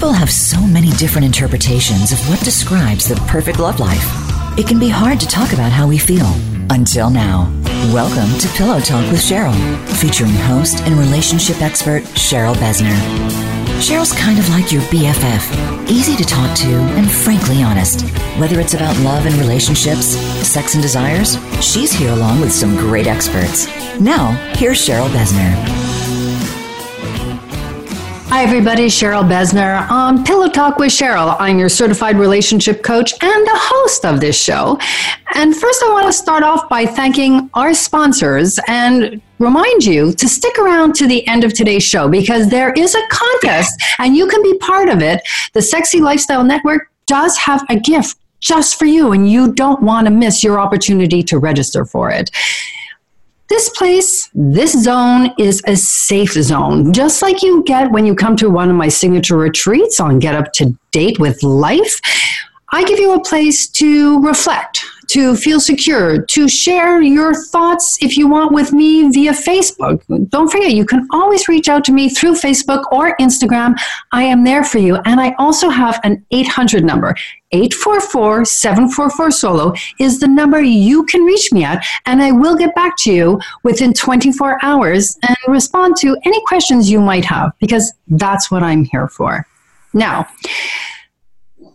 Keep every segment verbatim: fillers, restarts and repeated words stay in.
People have so many different interpretations of what describes the perfect love life. It can be hard to talk about how we feel. Until now. Welcome to Pillow Talk with Cheryl, featuring host and relationship expert Cheryl Besner. Cheryl's kind of like your B F F, easy to talk to and frankly honest. Whether it's about love and relationships, sex and desires, she's here along with some great experts. Now, here's Cheryl Besner. Hi, everybody. Cheryl Besner on Pillow Talk with Cheryl. I'm your certified relationship coach and the host of this show. And first, I want to start off by thanking our sponsors and remind you to stick around to the end of today's show because there is a contest and you can be part of it. The Sexy Lifestyle Network does have a gift just for you, and you don't want to miss your opportunity to register for it. This place, this zone is a safe zone, just like you get when you come to one of my signature retreats on Get Up To Date with Life. I give you a place to reflect, to feel secure, to share your thoughts if you want with me via Facebook. Don't forget, you can always reach out to me through Facebook or Instagram. I am there for you. And I also have an eight hundred number. eight four four, seven four four, S O L O is the number you can reach me at, and I will get back to you within twenty-four hours and respond to any questions you might have, because that's what I'm here for. Now,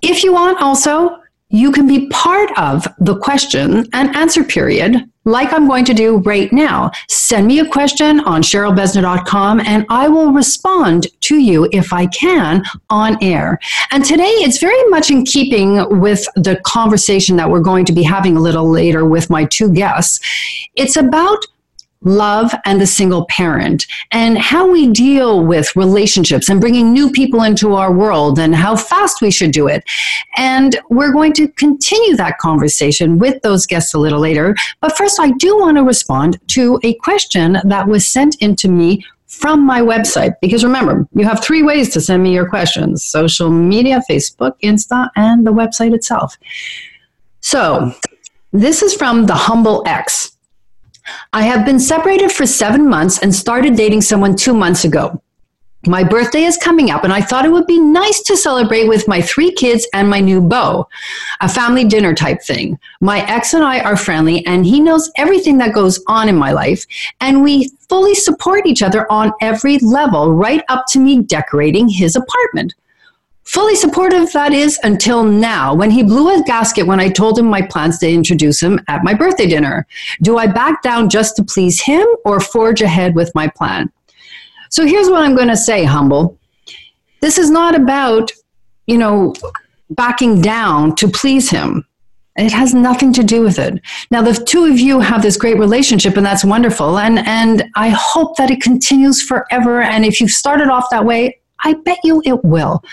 if you want also, you can be part of the question and answer period, like I'm going to do right now. Send me a question on Cheryl Besner dot com, and I will respond to you if I can on air. And today, it's very much in keeping with the conversation that we're going to be having a little later with my two guests. It's about love and the single parent, and how we deal with relationships and bringing new people into our world, and how fast we should do it. And we're going to continue that conversation with those guests a little later. But first, I do want to respond to a question that was sent in to me from my website. Because remember, you have three ways to send me your questions: social media, Facebook, Insta, and the website itself. So this is from The Humble X. I have been separated for seven months and started dating someone two months ago. My birthday is coming up, and I thought it would be nice to celebrate with my three kids and my new beau, a family dinner type thing. My ex and I are friendly, and he knows everything that goes on in my life, and we fully support each other on every level, right up to me decorating his apartment. Fully supportive, that is, until now, when he blew a gasket when I told him my plans to introduce him at my birthday dinner. Do I back down just to please him or forge ahead with my plan? So here's what I'm going to say, Humble. This is not about, you know, backing down to please him. It has nothing to do with it. Now, the two of you have this great relationship, and that's wonderful. And, and I hope that it continues forever. And if you've started off that way, I bet you it will.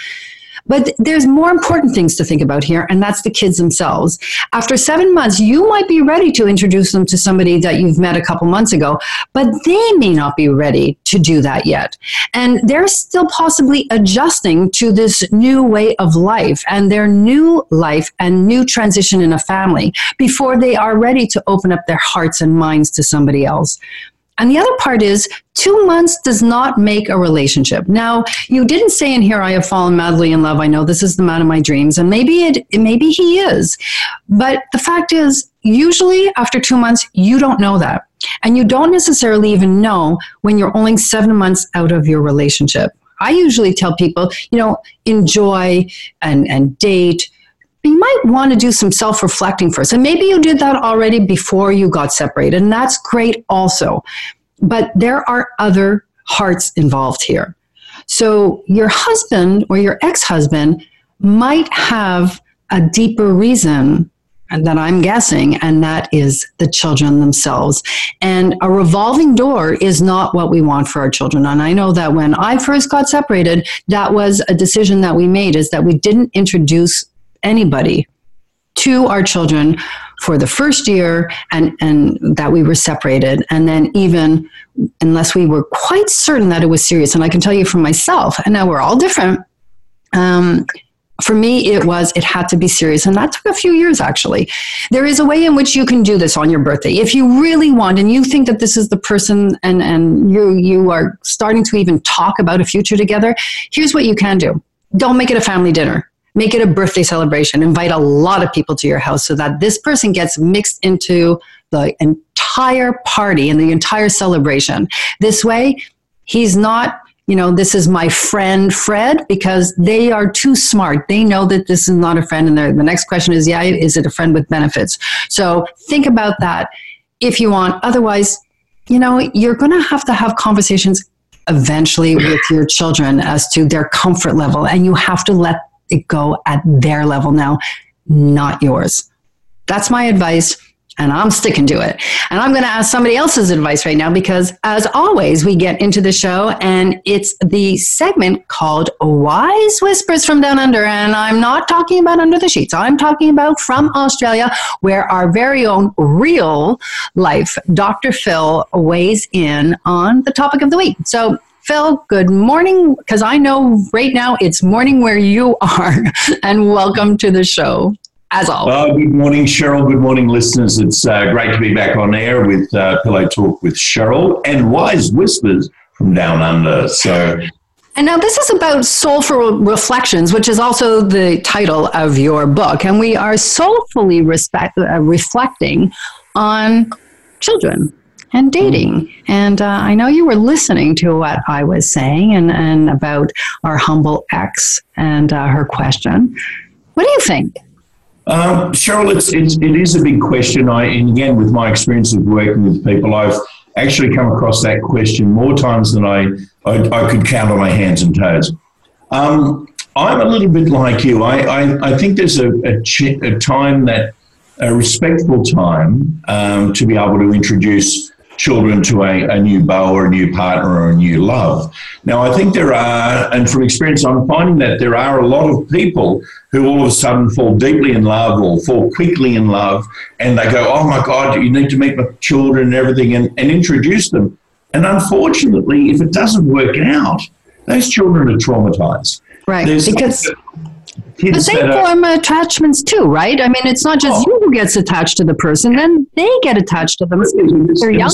But there's more important things to think about here, and that's the kids themselves. After seven months, you might be ready to introduce them to somebody that you've met a couple months ago, but they may not be ready to do that yet. And they're still possibly adjusting to this new way of life and their new life and new transition in a family before they are ready to open up their hearts and minds to somebody else. And the other part is, two months does not make a relationship. Now, you didn't say in here, I have fallen madly in love. I know this is the man of my dreams. And maybe it, maybe he is. But the fact is, usually after two months, you don't know that. And you don't necessarily even know when you're only seven months out of your relationship. I usually tell people, you know, enjoy and, and date. You might want to do some self-reflecting first. And maybe you did that already before you got separated, and that's great also. But there are other hearts involved here. So your husband or your ex-husband might have a deeper reason that I'm guessing, and that is the children themselves. And a revolving door is not what we want for our children. And I know that when I first got separated, that was a decision that we made, is that we didn't introduce anybody to our children for the first year and, and that we were separated. And then even unless we were quite certain that it was serious, and I can tell you from myself, and now we're all different. Um, for me, it was, it had to be serious. And that took a few years, actually. There is a way in which you can do this on your birthday. If you really want, and you think that this is the person, and, and you, you are starting to even talk about a future together, here's what you can do. Don't make it a family dinner. Make it a birthday celebration. Invite a lot of people to your house so that this person gets mixed into the entire party and the entire celebration. This way, he's not, you know, this is my friend Fred, because they are too smart. They know that this is not a friend. And the next question is, yeah, is it a friend with benefits? So think about that if you want. Otherwise, you know, you're going to have to have conversations eventually with your children as to their comfort level. And you have to let it go at their level now, not yours. That's my advice, and I'm sticking to it. And I'm going to ask somebody else's advice right now, because as always, we get into the show and it's the segment called Wise Whispers from Down Under. And I'm not talking about under the sheets. I'm talking about from Australia, where our very own real life Doctor Phil weighs in on the topic of the week. So Phil, good morning, because I know right now it's morning where you are, and welcome to the show, as always. Oh, good morning, Cheryl. Good morning, listeners. It's uh, great to be back on air with uh, Pillow Talk with Cheryl and Wise Whispers from Down Under. So, and now this is about Soulful Reflections, which is also the title of your book, and we are soulfully respect, uh, reflecting on children and dating. And uh, I know you were listening to what I was saying and, and about our humble ex and uh, her question. What do you think? Uh, Cheryl, it's, it's, it is a big question. I, and again, with my experience of working with people, I've actually come across that question more times than I, I, I could count on my hands and toes. Um, I'm a little bit like you. I, I, I think there's a, a, ch- a time that, a respectful time um, to be able to introduce children to a, a new beau or a new partner or a new love. Now, I think there are, and from experience, I'm finding that there are a lot of people who all of a sudden fall deeply in love or fall quickly in love, and they go, oh, my God, you need to meet my children and everything, and, and introduce them. And unfortunately, if it doesn't work out, those children are traumatized. Right, There's because... But they form attachments too, right? I mean, it's not just oh. you who gets attached to the person, then they get attached to them. They're young.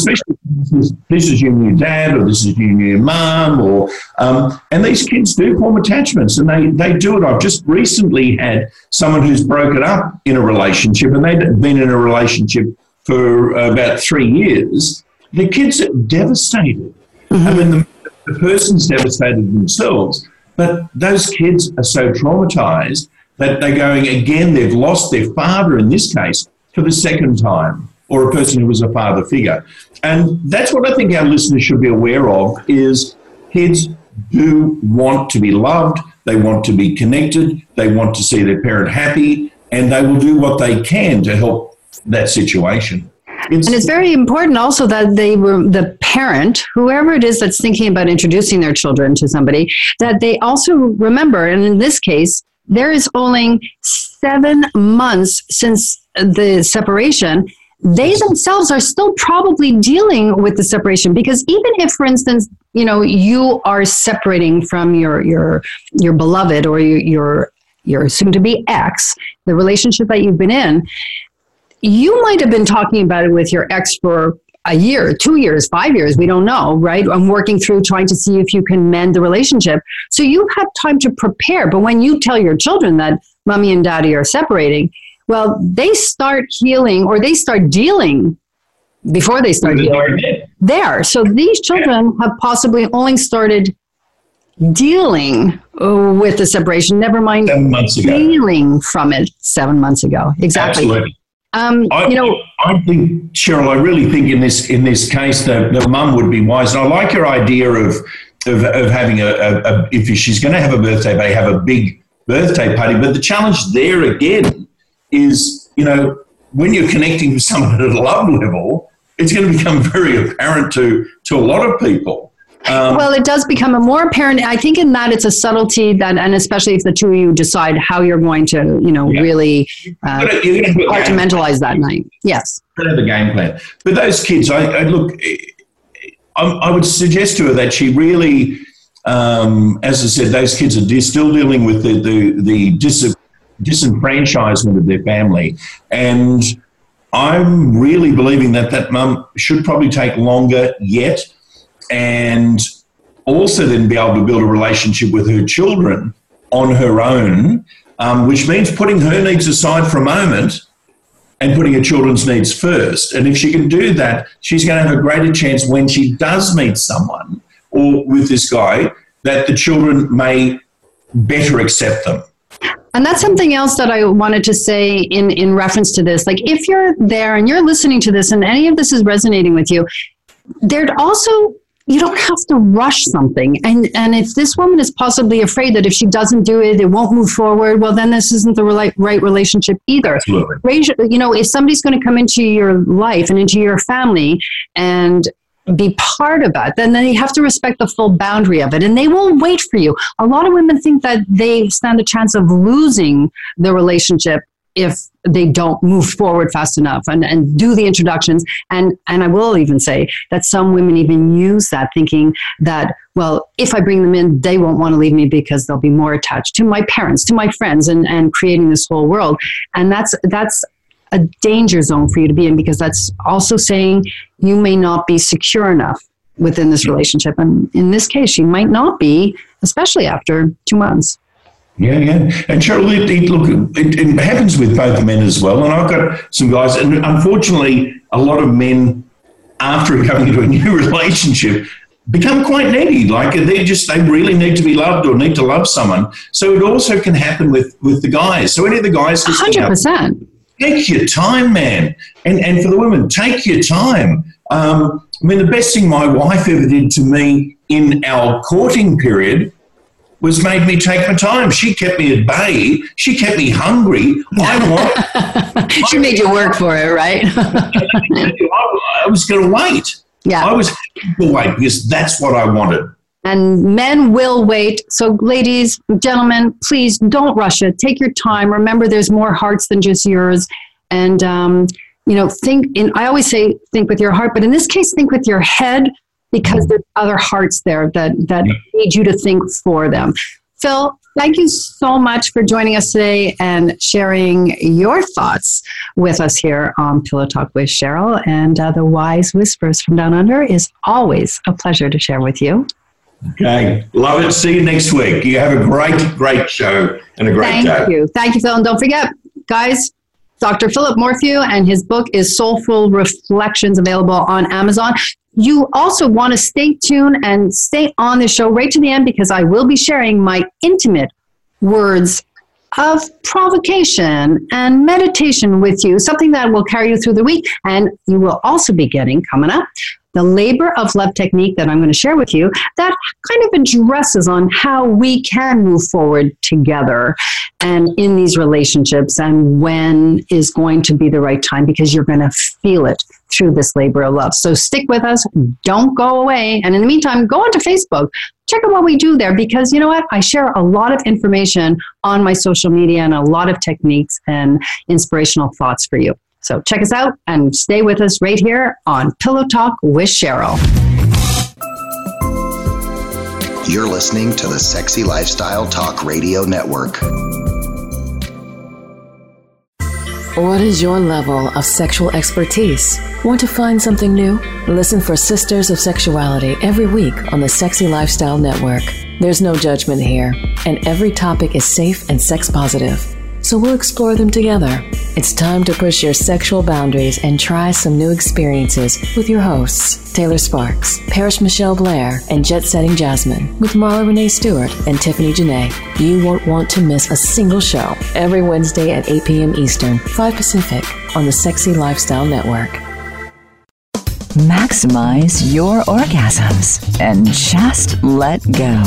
This is, this is your new dad, or this is your new mom, or um, and these kids do form attachments, and they, they do it. I've just recently had someone who's broken up in a relationship, and they've been in a relationship for about three years. The kids are devastated. Mm-hmm. I mean, the, the person's devastated themselves. But those kids are so traumatized that they're going, again, they've lost their father in this case for the second time, or a person who was a father figure. And that's what I think our listeners should be aware of, is kids do want to be loved, they want to be connected, they want to see their parent happy, and they will do what they can to help that situation. It's, and it's very important also that they were the parent, whoever it is that's thinking about introducing their children to somebody, that they also remember, and in this case, there is only seven months since the separation. They themselves are still probably dealing with the separation, because even if, for instance, you know, you are separating from your your your beloved or your your, your soon-to-be ex, the relationship that you've been in, you might have been talking about it with your ex for a year, two years, five years. We don't know, right? I'm working through trying to see if you can mend the relationship. So you've had time to prepare. But when you tell your children that mommy and daddy are separating, well, they start healing, or they start dealing before they start healing there. So these children have possibly only started dealing with the separation, never mind healing from it seven months ago. Exactly. Absolutely. Um, you I, know, I think, Cheryl, I really think in this in this case that the mum would be wise, and I like your idea of of, of having a, a, a if she's going to have a birthday, they have a big birthday party. But the challenge there again is, you know, when you're connecting with someone at a love level, it's going to become very apparent to to a lot of people. Um, well, it does become a more apparent. I think in that it's a subtlety that, and especially if the two of you decide how you're going to, you know, yeah. really uh, compartmentalize that night. Yes. Part of the game plan. But those kids, I, I look, I, I would suggest to her that she really, um, as I said, those kids are de- still dealing with the the, the dis- disenfranchisement of their family. And I'm really believing that that mum should probably take longer yet, and also then be able to build a relationship with her children on her own, um, which means putting her needs aside for a moment and putting her children's needs first. And if she can do that, she's going to have a greater chance when she does meet someone or with this guy that the children may better accept them. And that's something else that I wanted to say in, in reference to this. Like, if you're there and you're listening to this and any of this is resonating with you, there'd also... you don't have to rush something. And and if this woman is possibly afraid that if she doesn't do it, it won't move forward, well, then this isn't the right, right relationship either. Absolutely. You know, if somebody's going to come into your life and into your family and be part of it, then they have to respect the full boundary of it. And they won't wait for you. A lot of women think that they stand a chance of losing the relationship if they don't move forward fast enough and, and do the introductions. And, and I will even say that some women even use that, thinking that, well, if I bring them in, they won't want to leave me because they'll be more attached to my parents, to my friends, and, and creating this whole world. And that's, that's a danger zone for you to be in, because that's also saying you may not be secure enough within this relationship. And in this case, she might not be, especially after two months. Yeah, yeah. And Cheryl, it, it, look, it, it happens with both men as well. And I've got some guys, and unfortunately, a lot of men, after going into a new relationship, become quite needy. Like, they just, they really need to be loved or need to love someone. So it also can happen with, with the guys. So any of the guys... one hundred percent. Take your time, man. And, and for the women, take your time. Um, I mean, the best thing my wife ever did to me in our courting period was made me take my time. She kept me at bay. She kept me hungry. I wanted. She made you work for it, right? I was going to wait. Yeah, I was going to wait because that's what I wanted. And men will wait. So ladies, gentlemen, please don't rush it. Take your time. Remember, there's more hearts than just yours. And, um, you know, think in, I always say think with your heart, but in this case, think with your head, because there's other hearts there that, that need you to think for them. Phil, thank you so much for joining us today and sharing your thoughts with us here on Pillow Talk with Cheryl. And uh, the Wise Whispers from Down Under is always a pleasure to share with you. Okay. Love it. See you next week. You have a great, great show and a great Thank day. Thank you. Thank you, Phil. And don't forget, guys, Doctor Philip Morphew and his book is Soulful Reflections, available on Amazon. You also want to stay tuned and stay on the show right to the end, because I will be sharing my intimate words of provocation and meditation with you, something that will carry you through the week. And you will also be getting, coming up, the labor of love technique that I'm going to share with you that kind of addresses on how we can move forward together and in these relationships, and when is going to be the right time, because you're going to feel it through this labor of love. So stick with us. Don't go away. And in the meantime, go onto Facebook. Check out what we do there, because you know what? I share a lot of information on my social media and a lot of techniques and inspirational thoughts for you. So check us out and stay with us right here on Pillow Talk with Cheryl. You're listening to the Sexy Lifestyle Talk Radio Network. What is your level of sexual expertise? Want to find something new? Listen for Sisters of Sexuality every week on the Sexy Lifestyle Network. There's no judgment here, and every topic is safe and sex positive. So we'll explore them together. It's time to push your sexual boundaries and try some new experiences with your hosts, Taylor Sparks, Parrish Michelle Blair, and Jet Setting Jasmine, with Marla Renee Stewart and Tiffany Janae. You won't want to miss a single show every Wednesday at eight p.m. Eastern, five Pacific, on the Sexy Lifestyle Network. Maximize your orgasms and just let go.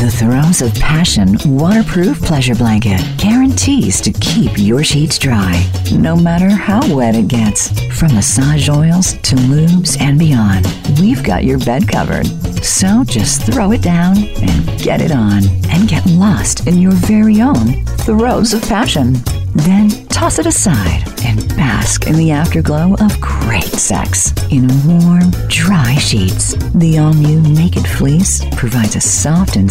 The Throes of Passion Waterproof Pleasure Blanket guarantees to keep your sheets dry, no matter how wet it gets. From massage oils to lubes and beyond, we've got your bed covered. So just throw it down and get it on, and get lost in your very own Throes of Passion. Then toss it aside and bask in the afterglow of great sex in warm, dry sheets. The all-new Naked Fleece provides a soft and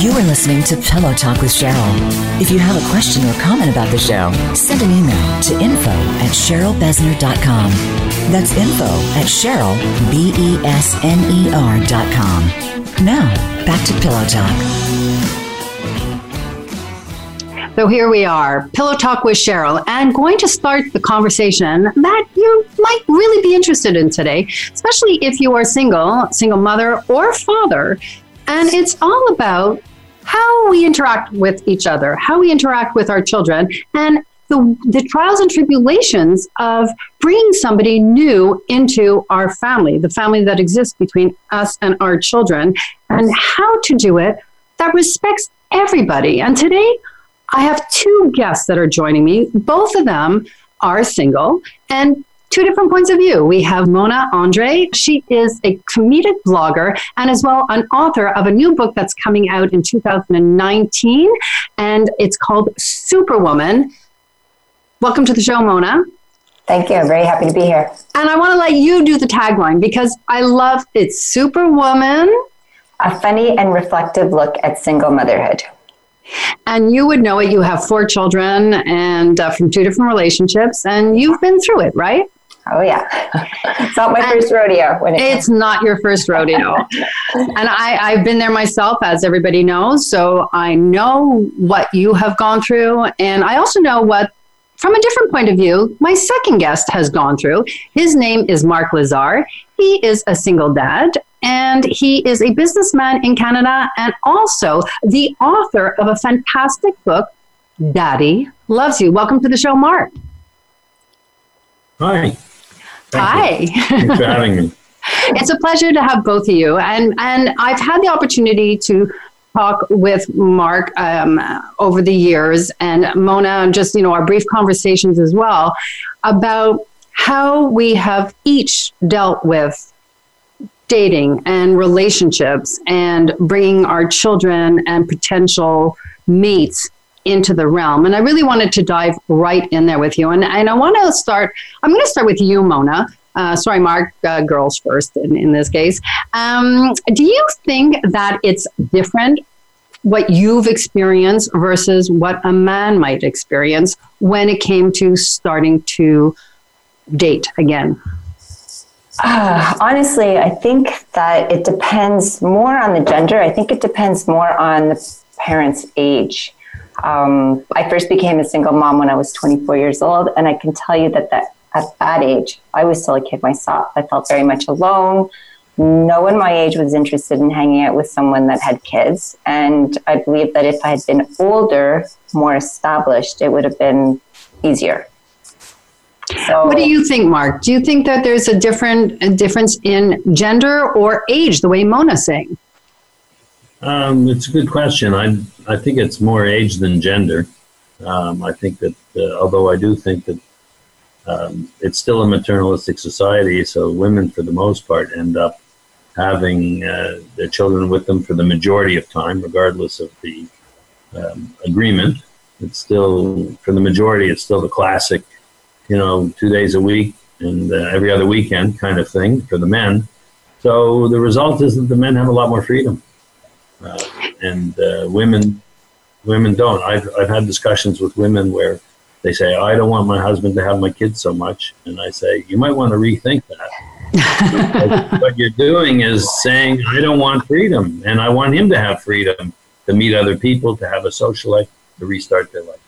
You are listening to Pillow Talk with Cheryl. If you have a question or comment about the show, send an email to info at cheryl besner dot com. That's info at cheryl besner dot com. Now, back to Pillow Talk. So here we are, Pillow Talk with Cheryl, and going to start the conversation that you might really be interested in today, especially if you are single, single mother or father, and it's all about how we interact with each other, how we interact with our children, and the, the trials and tribulations of bringing somebody new into our family, the family that exists between us and our children, and how to do it that respects everybody. And today, I have two guests that are joining me. Both of them are single and two different points of view. We have Mona Andre. She is a comedic blogger and as well an author of a new book that's coming out in two thousand nineteen, and it's called Superwoman. Welcome to the show, Mona. Thank you. I'm very happy to be here. And I want to let you do the tagline because I love it. Superwoman. A funny and reflective look at single motherhood. And you would know it. You have four children and uh, from two different relationships, and you've been through it, right? Oh, yeah. It's not my and first rodeo. When it it's comes. Not your first rodeo. And I, I've been there myself, as everybody knows. So I know what you have gone through. And I also know what, from a different point of view, my second guest has gone through. His name is Mark Lazar. He is a single dad, and he is a businessman in Canada and also the author of a fantastic book, Daddy Loves You. Welcome to the show, Mark. Hi. Thank Hi. Thanks for having me. It's a pleasure to have both of you. And and I've had the opportunity to talk with Mark um, over the years, and Mona, just, you know, our brief conversations as well about how we have each dealt with dating and relationships and bringing our children and potential mates into the realm. And I really wanted to dive right in there with you. And, and I want to start, I'm going to start with you, Mona. Uh, sorry, Mark, uh, girls first in, in this case. Um, do you think that it's different what you've experienced versus what a man might experience when it came to starting to date again? Uh, honestly, I think that it depends more on the gender. I think it depends more on the parent's age. Um, I first became a single mom when I was twenty-four years old, and I can tell you that, that at that age, I was still a kid myself. I felt very much alone. No one my age was interested in hanging out with someone that had kids, and I believe that if I had been older, more established, it would have been easier. So, what do you think, Mark? Do you think that there's a different a difference in gender or age, the way Mona's saying? Um, it's a good question. I I think it's more age than gender. Um, I think that, uh, although I do think that um, it's still a maternalistic society, so women, for the most part, end up having uh, their children with them for the majority of time, regardless of the um, agreement. It's still, for the majority, it's still the classic, you know, two days a week and uh, every other weekend kind of thing for the men. So the result is that the men have a lot more freedom, uh, and uh, women women don't. I've I've had discussions with women where they say, I don't want my husband to have my kids so much. And I say, you might want to rethink that. What you're doing is saying, I don't want freedom, and I want him to have freedom to meet other people, to have a social life, to restart their life.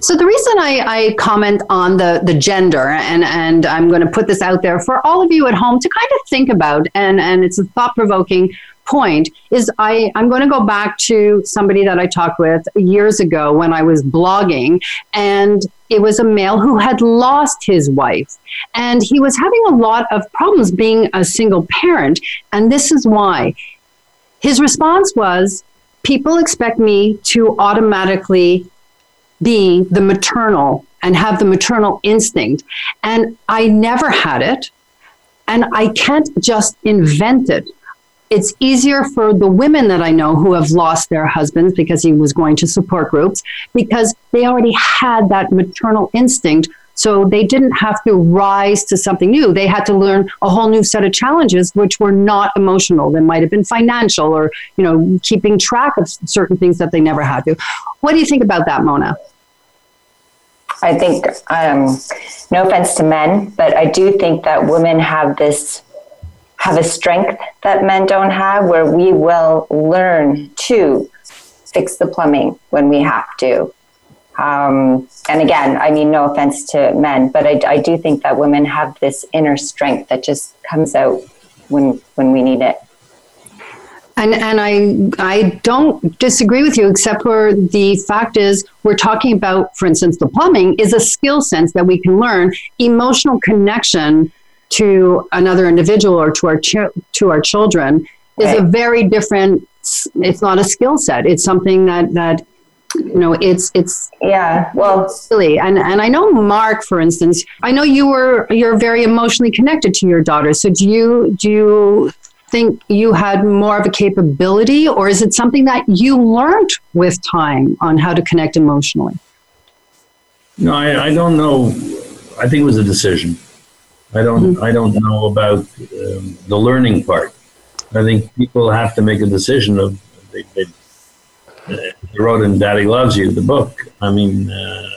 So the reason I, I comment on the, the gender, and, and I'm going to put this out there for all of you at home to kind of think about, and, and it's a thought-provoking point, is I, I'm going to go back to somebody that I talked with years ago when I was blogging, and it was a male who had lost his wife, and he was having a lot of problems being a single parent, and this is why. His response was, people expect me to automatically be the maternal and have the maternal instinct. And I never had it, and I can't just invent it. It's easier for the women that I know who have lost their husbands because he was going to support groups, because they already had that maternal instinct. So they didn't have to rise to something new. They had to learn a whole new set of challenges, which were not emotional. They might have been financial or, you know, keeping track of certain things that they never had to. What do you think about that, Mona? I think, um, no offense to men, but I do think that women have this, have a strength that men don't have, where we will learn to fix the plumbing when we have to. Um, and again, I mean, no offense to men, but I, I do think that women have this inner strength that just comes out when when we need it. And and I I don't disagree with you, except for the fact is we're talking about, for instance, the plumbing is a skill sense that we can learn. Emotional connection to another individual or to our ch- to our children is right. a very different. It's not a skill set. It's something that that. You know, it's, it's, yeah, well, silly. And, and I know Mark, for instance, I know you were, you're very emotionally connected to your daughter. So do you, do you think you had more of a capability, or is it something that you learned with time on how to connect emotionally? No, I, I don't know. I think it was a decision. I don't, mm-hmm. I don't know about um, the learning part. I think people have to make a decision of, they, they You wrote in Daddy Loves You, the book. I mean, uh,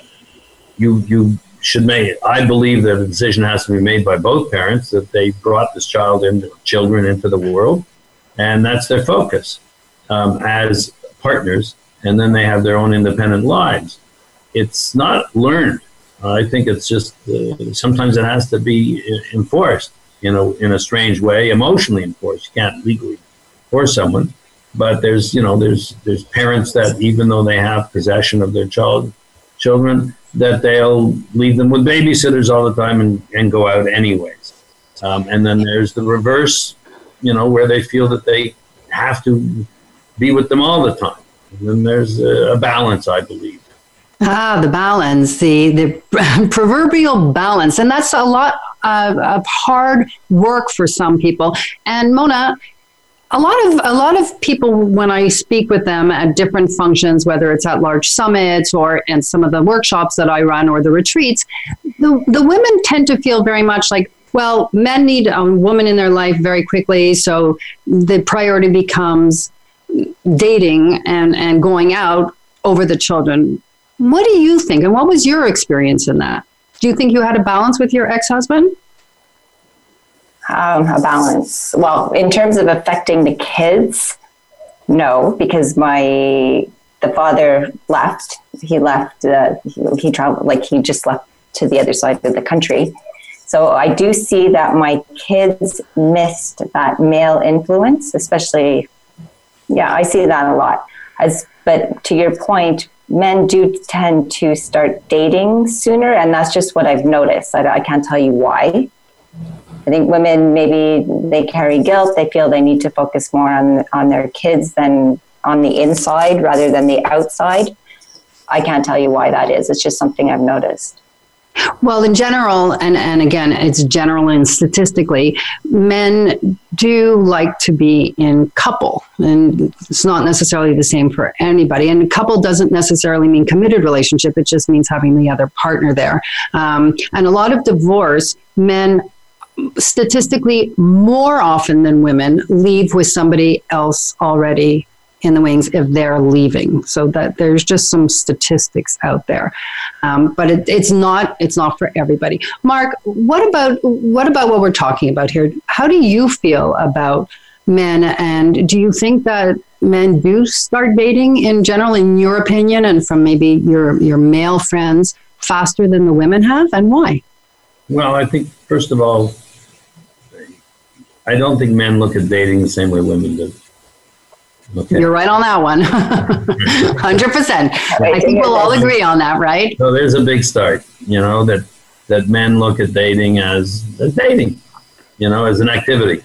you you should make, I believe that a decision has to be made by both parents, that they brought this child into, children into the world, and that's their focus um, as partners, and then they have their own independent lives. It's not learned. Uh, I think it's just, uh, sometimes it has to be enforced, you know, in a strange way, emotionally enforced. You can't legally force someone. But there's, you know, there's there's parents that even though they have possession of their child, children, that they'll leave them with babysitters all the time and, and go out anyways. Um, and then there's the reverse, you know, where they feel that they have to be with them all the time. And then there's a, a balance, I believe. Ah, the balance, the, the proverbial balance. And that's a lot of, of hard work for some people. And Mona, A lot of a lot of people, when I speak with them at different functions, whether it's at large summits or in some of the workshops that I run or the retreats, the, the women tend to feel very much like, well, men need a woman in their life very quickly, so the priority becomes dating and, and going out over the children. What do you think? And what was your experience in that? Do you think you had a balance with your ex-husband? Um, a balance. Well, in terms of affecting the kids, no, because my the father left. He left. Uh, he, he traveled. Like he just left to the other side of the country. So I do see that my kids missed that male influence, especially. Yeah, I see that a lot. As but to your point, men do tend to start dating sooner, and that's just what I've noticed. I, I can't tell you why. I think women, maybe they carry guilt. They feel they need to focus more on, on their kids than on the inside rather than the outside. I can't tell you why that is. It's just something I've noticed. Well, in general, and, and again, it's general and statistically, men do like to be in couple, and it's not necessarily the same for anybody. And couple doesn't necessarily mean committed relationship. It just means having the other partner there. Um, and a lot of divorce, men statistically more often than women leave with somebody else already in the wings if they're leaving. So that there's just some statistics out there. Um, but it, it's not it's not for everybody. Mark, what about what about what we're talking about here? How do you feel about men, and do you think that men do start dating in general, in your opinion, and from maybe your your male friends, faster than the women have, and why? Well, I think, first of all, I don't think men look at dating the same way women do. Okay. You're right on that one. one hundred percent. I think we'll all agree on that, right? So there's a big start, you know, that, that men look at dating as, as dating, you know, as an activity.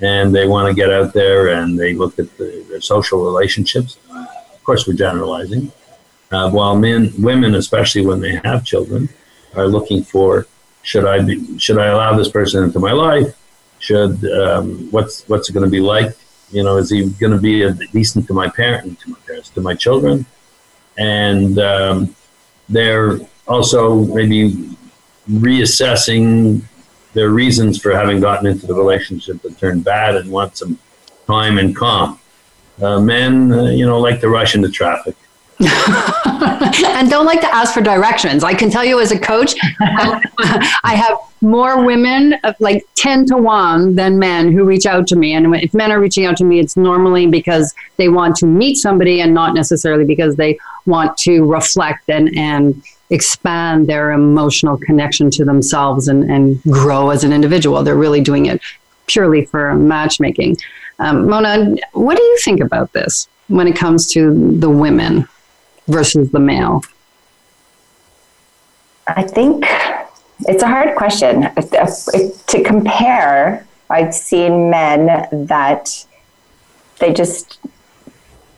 And they want to get out there, and they look at the, their social relationships. Of course, we're generalizing. Uh, while men, women, especially when they have children, are looking for, should I be, should I allow this person into my life? Should um, what's what's it going to be like? You know, is he going to be a, decent to my parent, to my parents, to my children? And um, they're also maybe reassessing their reasons for having gotten into the relationship that turned bad and want some time and calm. Uh, men, uh, you know, like to rush into traffic. And don't like to ask for directions. I can tell you as a coach, I have more women, of like ten to one, than men who reach out to me. And if men are reaching out to me, it's normally because they want to meet somebody and not necessarily because they want to reflect and, and expand their emotional connection to themselves and, and grow as an individual. They're really doing it purely for matchmaking. Um, Mona, what do you think about this when it comes to the women versus the male? I think it's a hard question. To compare, I've seen men that they just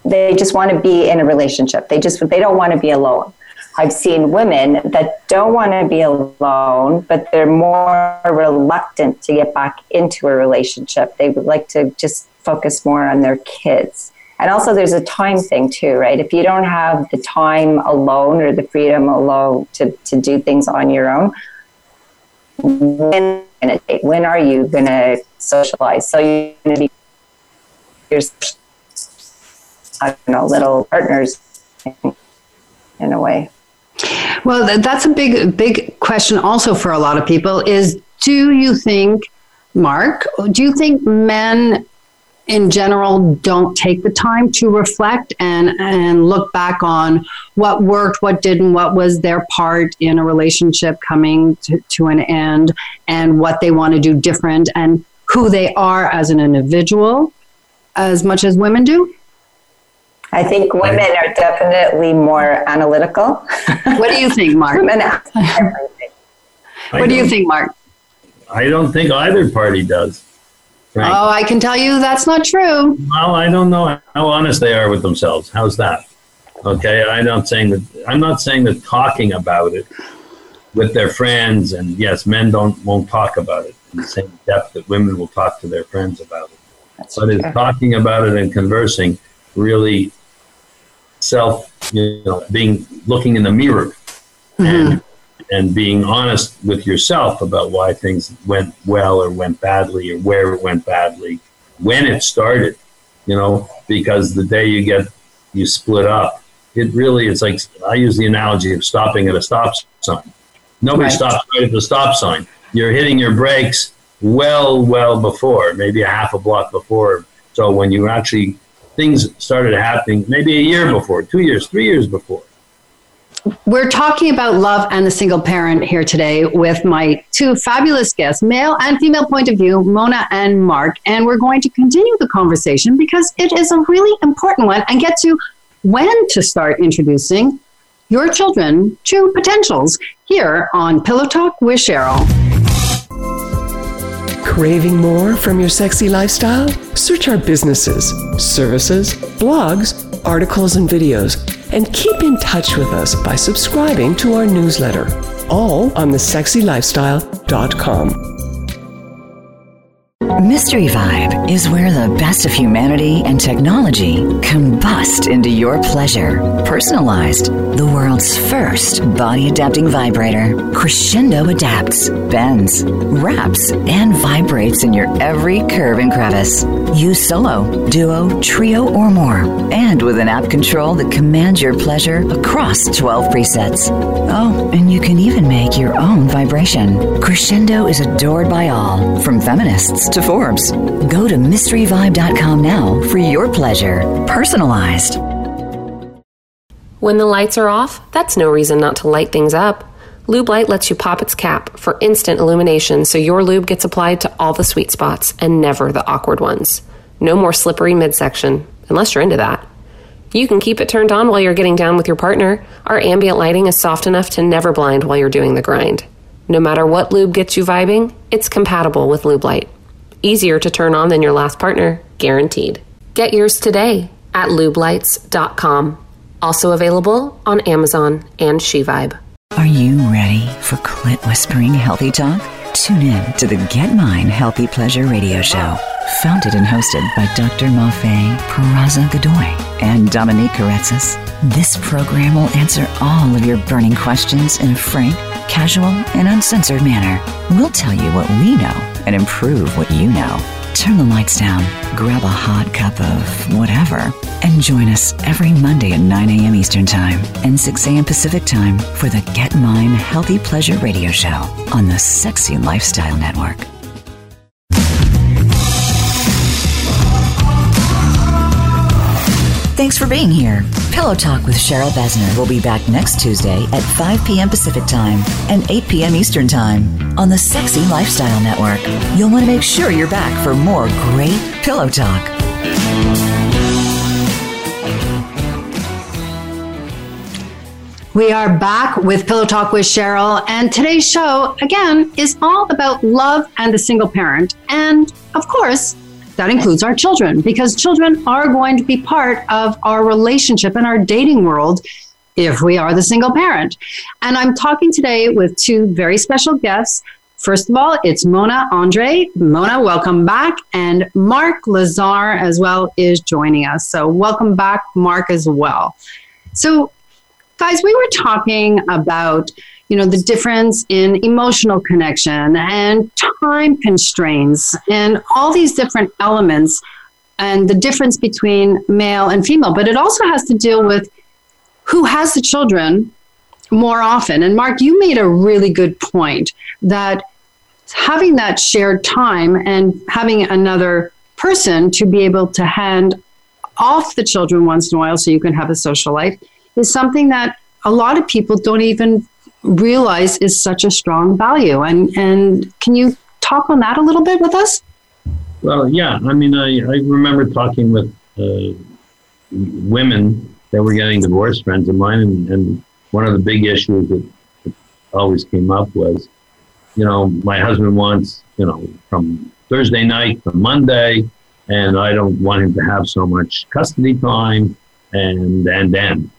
they just want to be in a relationship. They just they don't want to be alone. I've seen women that don't want to be alone, but they're more reluctant to get back into a relationship. They would like to just focus more on their kids. And also there's a time thing too, right? If you don't have the time alone or the freedom alone to, to do things on your own, when, when are you going to socialize? So you're going to be your, I don't know, little partners in, in a way. Well, that's a big, big question also for a lot of people is, do you think, Mark, do you think men in general don't take the time to reflect and, and look back on what worked, what didn't, what was their part in a relationship coming to, to an end, and what they want to do different, and who they are as an individual as much as women do? I think women are definitely more analytical. What do you think, Mark? What do you think, Mark? I don't think either party does. Right. Oh, I can tell you that's not true. Well, I don't know how honest they are with themselves. How's that? Okay, I'm not saying that. I'm not saying that talking about it with their friends, and yes, men don't won't talk about it in the same depth that women will talk to their friends about it. That's but it's talking about it and conversing, really, self, you know, being looking in the mirror, mm-hmm. and and being honest with yourself about why things went well or went badly or where it went badly, when it started, you know, because the day you get, you split up, it really, it's like, I use the analogy of stopping at a stop sign. Nobody right. stops right at the stop sign. You're hitting your brakes well, well before, maybe a half a block before. So when you actually, things started happening maybe a year before, two years, three years before. We're talking about love and the single parent here today with my two fabulous guests, male and female point of view, Mona and Mark. And we're going to continue the conversation because it is a really important one, and get to when to start introducing your children to potentials here on Pillow Talk with Cheryl. Craving more from your sexy lifestyle? Search our businesses, services, blogs, articles, and videos, and keep in touch with us by subscribing to our newsletter, all on the sexy lifestyle dot com. Mystery Vibe is where the best of humanity and technology combust into your pleasure. Personalized, the world's first body-adapting vibrator. Crescendo adapts, bends, wraps, and vibrates in your every curve and crevice. Use solo, duo, trio, or more. And with an app control that commands your pleasure across twelve presets. Oh, and you can even make your own vibration. Crescendo is adored by all, from feminists to Forbes. Go to mystery vibe dot com now for your pleasure. Personalized. When the lights are off, that's no reason not to light things up. Lube Light lets you pop its cap for instant illumination, so your lube gets applied to all the sweet spots and never the awkward ones. No more slippery midsection, unless you're into that. You can keep it turned on while you're getting down with your partner. Our ambient lighting is soft enough to never blind while you're doing the grind. No matter what lube gets you vibing, it's compatible with Lube Light. Easier to turn on than your last partner, guaranteed. Get yours today at lube lights dot com. Also available on Amazon and SheVibe. Are you ready for clit-whispering healthy talk? Tune in to the Get Mine Healthy Pleasure Radio Show, founded and hosted by Doctor Maffei Peraza Godoy and Dominique Karetsis. This program will answer all of your burning questions in a frank, casual, and uncensored manner. We'll tell you what we know and improve what you know. Turn the lights down, grab a hot cup of whatever, and join us every Monday at nine a.m. Eastern Time and six a.m. Pacific Time for the Get Mine Healthy Pleasure Radio Show on the Sexy Lifestyle Network. Thanks for being here. Pillow Talk with Cheryl Besner will be back next Tuesday at five p.m. Pacific Time and eight p.m. Eastern Time on the Sexy Lifestyle Network. You'll want to make sure you're back for more great Pillow Talk. We are back with Pillow Talk with Cheryl, and today's show, again, is all about love and the single parent, and, of course, that includes our children, because children are going to be part of our relationship and our dating world if we are the single parent. And I'm talking today with two very special guests. First of all, it's Mona Andrée. Mona, welcome back. And Mark Lazar as well is joining us. So welcome back, Mark, as well. So guys, we were talking about, you know, the difference in emotional connection and time constraints and all these different elements and the difference between male and female. But it also has to deal with who has the children more often. And Mark, you made a really good point that having that shared time and having another person to be able to hand off the children once in a while so you can have a social life is something that a lot of people don't even realize is such a strong value. And and can you talk on that a little bit with us? Well, yeah. I mean, I, I remember talking with uh, women that were getting divorced, friends of mine, and, and one of the big issues that, that always came up was, you know, my husband wants, you know, from Thursday night to Monday, and I don't want him to have so much custody time, and and then.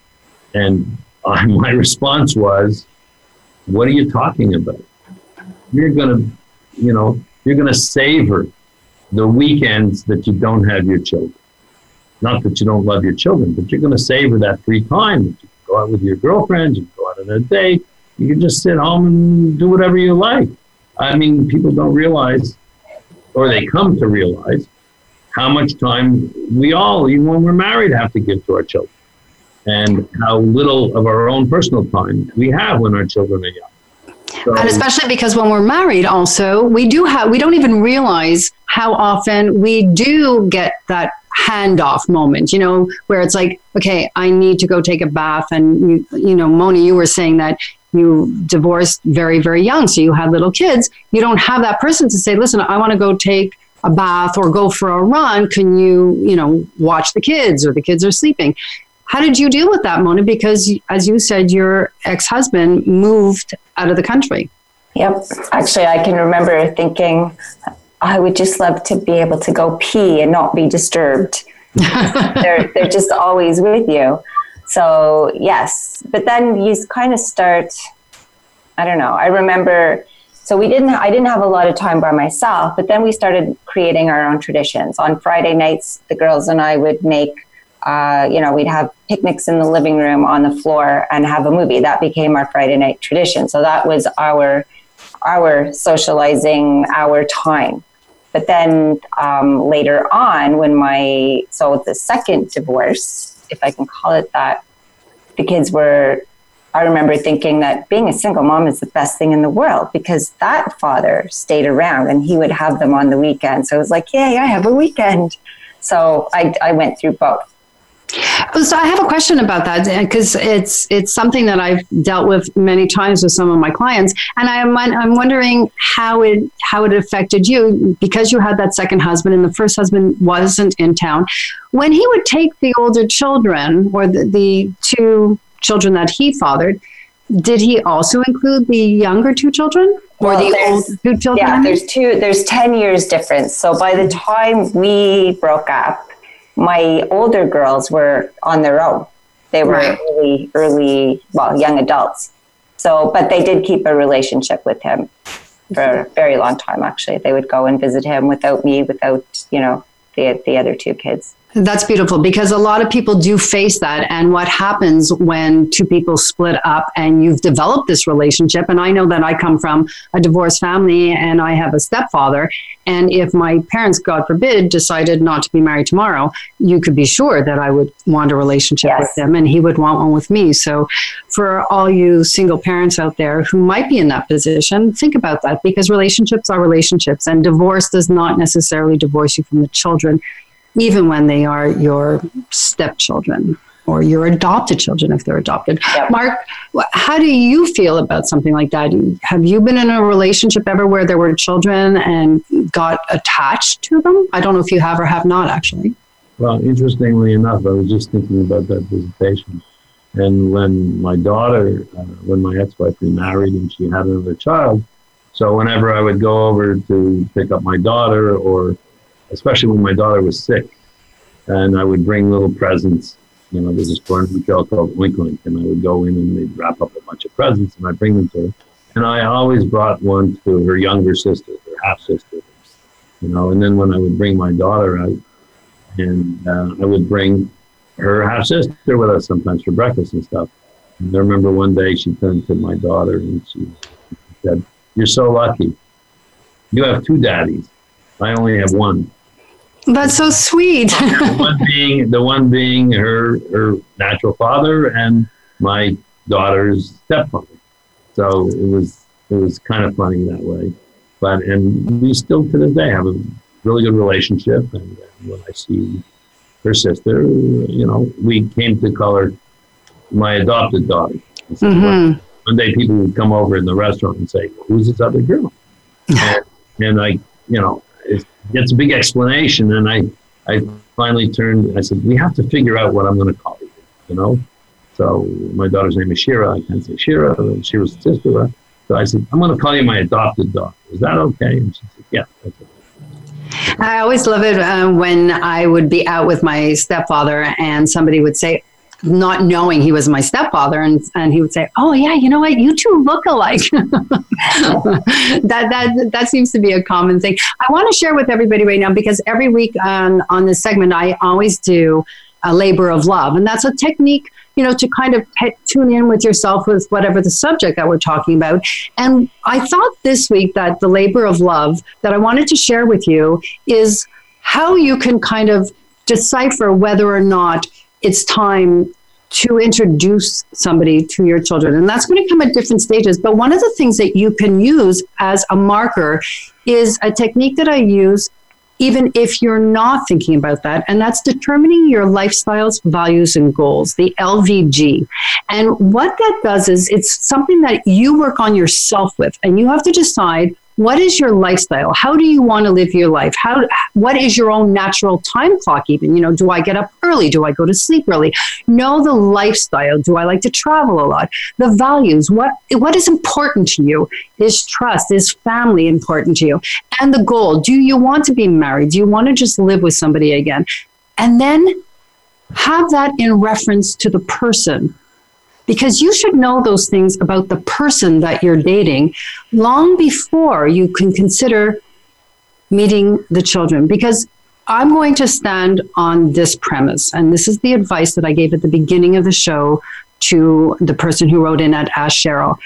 And I, my response was, what are you talking about? You're gonna, you know, you're gonna savor the weekends that you don't have your children. Not that you don't love your children, but you're gonna savor that free time. You can go out with your girlfriends, you can go out on a date, you can just sit home and do whatever you like. I mean, people don't realize, or they come to realize, how much time we all, even when we're married, have to give to our children. And how little of our own personal time we have when our children are young. So, and especially because when we're married also, we do have, we don't even realize how often we do get that handoff moment, you know, where it's like, okay, I need to go take a bath. And, you, you know, Mona, you were saying that you divorced very, very young. So you had little kids. You don't have that person to say, listen, I want to go take a bath or go for a run. Can you, you know, watch the kids, or the kids are sleeping? How did you deal with that, Mona? Because, as you said, your ex-husband moved out of the country. Yep. Actually, I can remember thinking, I would just love to be able to go pee and not be disturbed. they're, they're just always with you. So, yes. But then you kind of start, I don't know. I remember, so we didn't, I didn't have a lot of time by myself, but then we started creating our own traditions. On Friday nights, the girls and I would make Uh, you know, we'd have picnics in the living room on the floor and have a movie. That became our Friday night tradition. So that was our our socializing, our time. But then um, later on, when my, so the second divorce, if I can call it that, the kids were, I remember thinking that being a single mom is the best thing in the world because that father stayed around and he would have them on the weekend. So it was like, yay, I have a weekend. So I, I went through both. So I have a question about that, because it's it's something that I've dealt with many times with some of my clients, and I'm I'm wondering how it how it affected you, because you had that second husband and the first husband wasn't in town. When he would take the older children, or the, the two children that he fathered, did he also include the younger two children, or well, the old two children? Yeah, there's two. There's ten years difference. So by the time we broke up, my older girls were on their own. They were right. early, early, well, young adults. So, but they did keep a relationship with him for a very long time, actually. They would go and visit him without me, without, you know, the the other two kids. That's beautiful, because a lot of people do face that. And what happens when two people split up and you've developed this relationship? And I know that I come from a divorced family and I have a stepfather. And if my parents, God forbid, decided not to be married tomorrow, you could be sure that I would want a relationship yes. with them, and he would want one with me. So for all you single parents out there who might be in that position, think about that, because relationships are relationships, and divorce does not necessarily divorce you from the children, even when they are your stepchildren or your adopted children, if they're adopted. Yep. Mark, how do you feel about something like that? Have you been in a relationship ever where there were children and got attached to them? I don't know if you have or have not, actually. Well, interestingly enough, I was just thinking about that visitation. And when my daughter, uh, when my ex-wife remarried and she had another child, so whenever I would go over to pick up my daughter, or especially when my daughter was sick, and I would bring little presents. You know, there's this corner hotel called Winklink, and I would go in and they'd wrap up a bunch of presents, and I'd bring them to her. And I always brought one to her younger sister, her half-sister, you know. And then when I would bring my daughter out, and uh, I would bring her half-sister with us sometimes for breakfast and stuff. And I remember one day she turned to my daughter and she said, "You're so lucky. You have two daddies. I only have one." That's so sweet. the one being the one being her her natural father and my daughter's stepfather. So it was it was kind of funny that way. But and we still to this day have a really good relationship. And when I see her sister, you know, we came to call her my adopted daughter. So mm-hmm. one, one day people would come over in the restaurant and say, "Well, who's this other girl?" and, and I, you know. It's a big explanation, and I, I finally turned. I said, "We have to figure out what I'm going to call you." You know, so my daughter's name is Shira. I can't say Shira. She was sister. So I said, "I'm going to call you my adopted daughter. Is that okay?" And she said, "Yeah." That's okay. I always love it uh, when I would be out with my stepfather, and somebody would say, not knowing he was my stepfather, and and he would say, "Oh yeah, you know what? You two look alike." that that that seems to be a common thing. I want to share with everybody right now, because every week on on this segment, I always do a labor of love, and that's a technique, you know, to kind of pet, tune in with yourself with whatever the subject that we're talking about. And I thought this week that the labor of love that I wanted to share with you is how you can kind of decipher whether or not it's time to introduce somebody to your children. And that's going to come at different stages. But one of the things that you can use as a marker is a technique that I use, even if you're not thinking about that. And that's determining your lifestyles, values, and goals, the L V G. And what that does is it's something that you work on yourself with. And you have to decide, what is your lifestyle? How do you want to live your life? How? What is your own natural time clock even? You know, do I get up early? Do I go to sleep early? Know the lifestyle. Do I like to travel a lot? The values. What? What is important to you? Is trust? Is family important to you? And the goal. Do you want to be married? Do you want to just live with somebody again? And then have that in reference to the person. Because you should know those things about the person that you're dating long before you can consider meeting the children. Because I'm going to stand on this premise, and this is the advice that I gave at the beginning of the show to the person who wrote in at Ask Cheryl.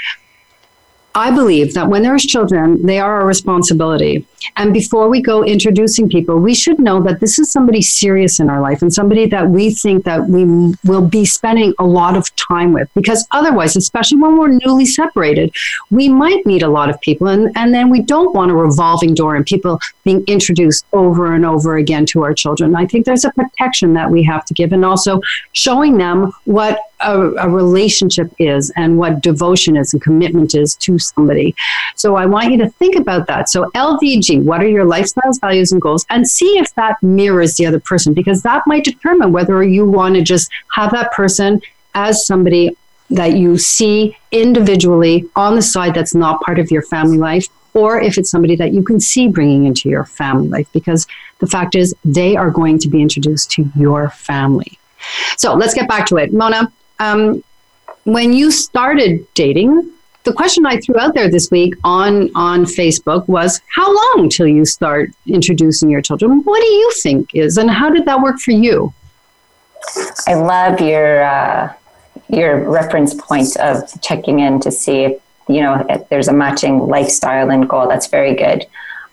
I believe that when there's children, they are a responsibility. And before we go introducing people, we should know that this is somebody serious in our life and somebody that we think that we will be spending a lot of time with. Because otherwise, especially when we're newly separated, we might meet a lot of people. And, and then we don't want a revolving door and people being introduced over and over again to our children. I think there's a protection that we have to give, and also showing them what a, a relationship is and what devotion is and commitment is to somebody. So I want you to think about that. So L V G, what are your lifestyles, values, and goals? And see if that mirrors the other person, because that might determine whether you want to just have that person as somebody that you see individually on the side that's not part of your family life, or if it's somebody that you can see bringing into your family life, because the fact is they are going to be introduced to your family. So let's get back to it. Mona, um, when you started dating, the question I threw out there this week on, on Facebook was, how long till you start introducing your children? What do you think is, and how did that work for you? I love your uh, your reference point of checking in to see if, you know, if there's a matching lifestyle and goal. That's very good.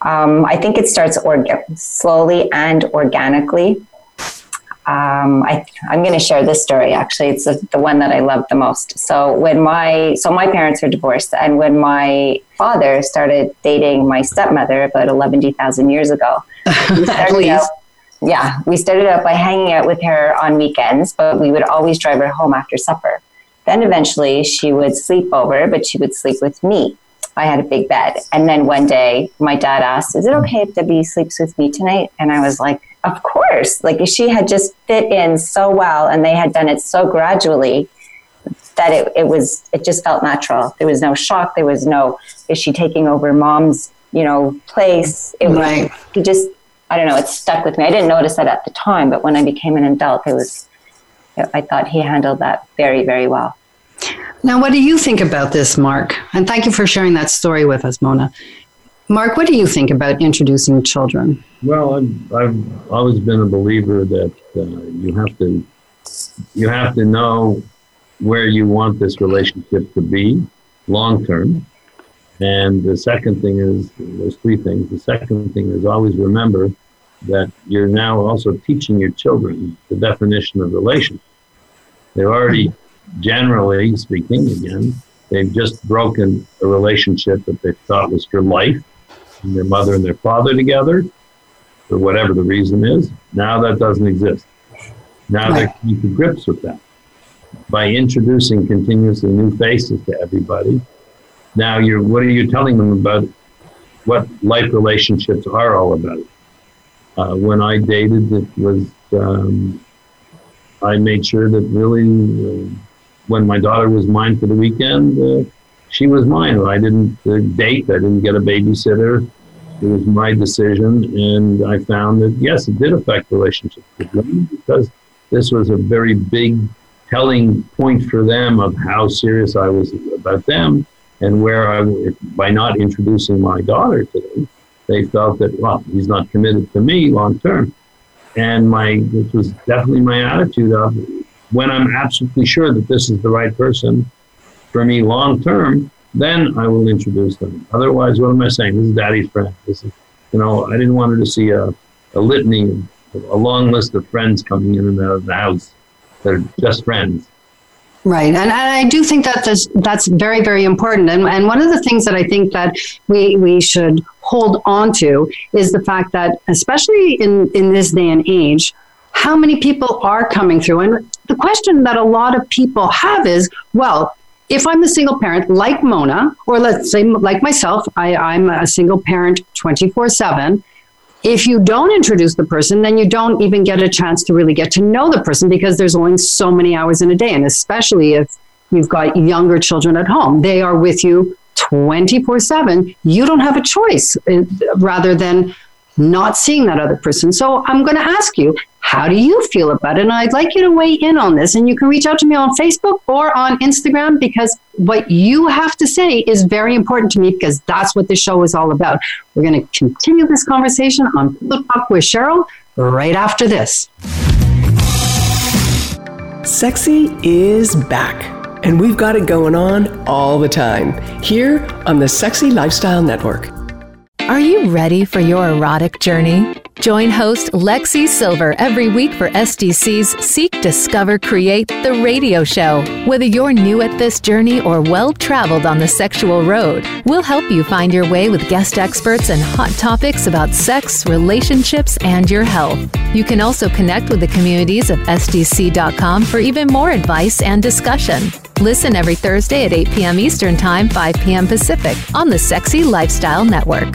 Um, I think it starts orga- slowly and organically. Um, I, I'm going to share this story, actually. It's the, the one that I love the most. So when my, so my parents were divorced, and when my father started dating my stepmother about eleven thousand years ago, we started out, yeah, we started out by hanging out with her on weekends, but we would always drive her home after supper. Then eventually she would sleep over, but she would sleep with me. I had a big bed. And then one day my dad asked, is it okay if Debbie sleeps with me tonight? And I was like, of course. Like, she had just fit in so well, and they had done it so gradually that it, it was, it just felt natural. There was no shock. There was no, is she taking over mom's, you know, place? It was, right. It just, I don't know, it stuck with me. I didn't notice that at the time, but when I became an adult, it was, I thought he handled that very, very well. Now, what do you think about this, Mark? And thank you for sharing that story with us, Mona. Mark, what do you think about introducing children? Well, I've, I've always been a believer that uh, you have to you have to know where you want this relationship to be long term. And the second thing is, there's three things. The second thing is, always remember that you're now also teaching your children the definition of relationship. They've already, generally speaking, again, they've just broken a relationship that they thought was for life, and their mother and their father together, for whatever the reason is. Now that doesn't exist. Now they're coming to grips with that. By introducing continuously new faces to everybody, now you're, what are you telling them about what life relationships are all about? Uh, when I dated, it was, um, I made sure that really, uh, when my daughter was mine for the weekend, uh, she was mine. I didn't uh, date. I didn't get a babysitter. It was my decision. And I found that, yes, it did affect relationships with women, because this was a very big telling point for them of how serious I was about them, and where I, if, by not introducing my daughter to them, they felt that, well, he's not committed to me long term. And my, this was definitely my attitude of, when I'm absolutely sure that this is the right person for me long term, then I will introduce them. Otherwise, what am I saying? This is daddy's friend. This is, you know, I didn't want her to see a, a litany, a long list of friends coming in and out of the house that are just friends. Right. And, and I do think that this, that's very, very important. And and one of the things that I think that we, we should hold on to is the fact that, especially in, in this day and age, how many people are coming through. And the question that a lot of people have is, well, if I'm a single parent like Mona, or let's say like myself, I, I'm a single parent twenty-four seven. If you don't introduce the person, then you don't even get a chance to really get to know the person, because there's only so many hours in a day. And especially if you've got younger children at home, they are with you twenty-four seven. You don't have a choice rather than not seeing that other person. So I'm going to ask you, how do you feel about it? And I'd like you to weigh in on this, and you can reach out to me on Facebook or on Instagram, because what you have to say is very important to me, because that's what the show is all about. We're going to continue this conversation on Pillow Talk with Cheryl right after this. Sexy is back, and we've got it going on all the time here on the Sexy Lifestyle Network. Are you ready for your erotic journey? Join host Lexi Silver every week for S D C's Seek, Discover, Create, the radio show. Whether you're new at this journey or well-traveled on the sexual road, we'll help you find your way with guest experts and hot topics about sex, relationships, and your health. You can also connect with the communities of S D C dot com for even more advice and discussion. Listen every Thursday at eight p.m. Eastern Time, five p.m. Pacific on the Sexy Lifestyle Network.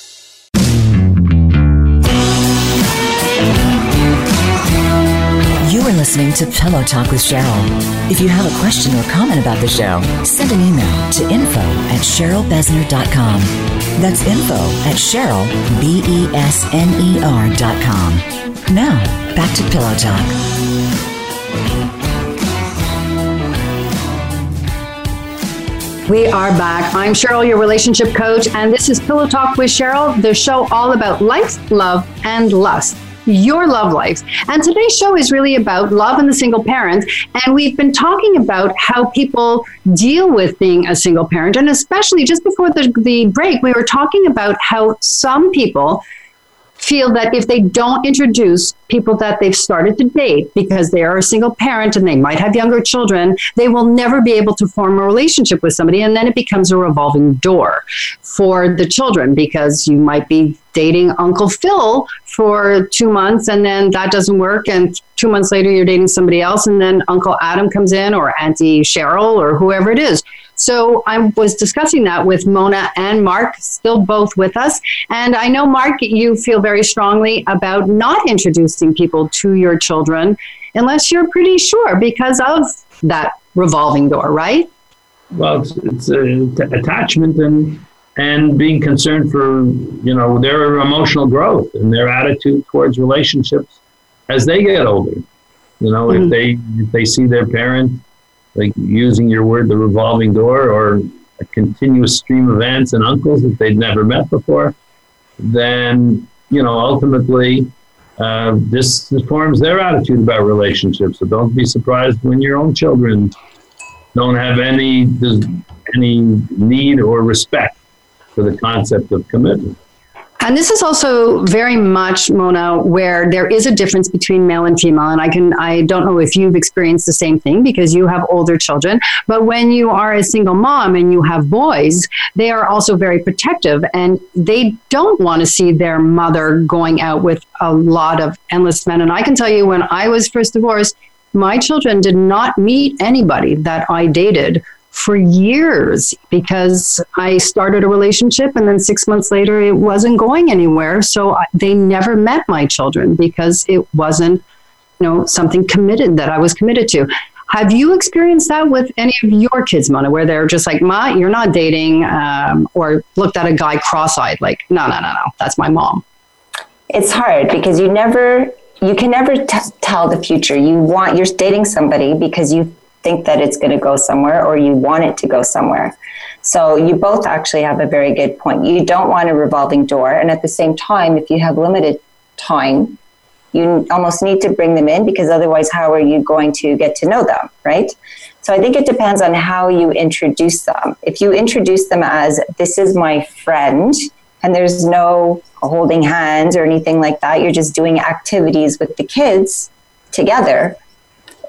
You are listening to Pillow Talk with Cheryl. If you have a question or comment about the show, send an email to info at cheryl besner dot com. That's info at cheryl besner dot com. Now, back to Pillow Talk. We are back. I'm Cheryl, your relationship coach, and this is Pillow Talk with Cheryl, the show all about life, love, and lust. Your love life. And today's show is really about love and the single parent. And we've been talking about how people deal with being a single parent. And especially just before the, the break, we were talking about how some people feel that if they don't introduce people that they've started to date because they are a single parent and they might have younger children, they will never be able to form a relationship with somebody. And then it becomes a revolving door for the children, because you might be dating Uncle Phil for two months and then that doesn't work. And two months later, you're dating somebody else. And then Uncle Adam comes in, or Auntie Cheryl, or whoever it is. So I was discussing that with Mona and Mark, still both with us. And I know, Mark, you feel very strongly about not introducing people to your children unless you're pretty sure, because of that revolving door, right? Well, it's, it's uh, t- attachment and and being concerned for, you know, their emotional growth and their attitude towards relationships as they get older. You know, mm-hmm. if they if they see their parent, like using your word, the revolving door, or a continuous stream of aunts and uncles that they'd never met before, then, you know, ultimately, uh, this, this forms their attitude about relationships. So don't be surprised when your own children don't have any any need or respect for the concept of commitment. And this is also very much, Mona, where there is a difference between male and female. And I can, I don't know if you've experienced the same thing, because you have older children. But when you are a single mom and you have boys, they are also very protective, and they don't want to see their mother going out with a lot of endless men. And I can tell you, when I was first divorced, my children did not meet anybody that I dated for years, because I started a relationship and then six months later it wasn't going anywhere. So I, they never met my children, because it wasn't, you know, something committed that I was committed to. Have you experienced that with any of your kids, Mona, where they're just like, Ma, you're not dating, um, or looked at a guy cross-eyed like, no, no, no, no, that's my mom? It's hard, because you never, you can never t- tell the future. You want, you're dating somebody because you think that it's going to go somewhere, or you want it to go somewhere. So you both actually have a very good point. You don't want a revolving door. And at the same time, if you have limited time, you almost need to bring them in, because otherwise, how are you going to get to know them, right? So I think it depends on how you introduce them. If you introduce them as, this is my friend, and there's no holding hands or anything like that, you're just doing activities with the kids together.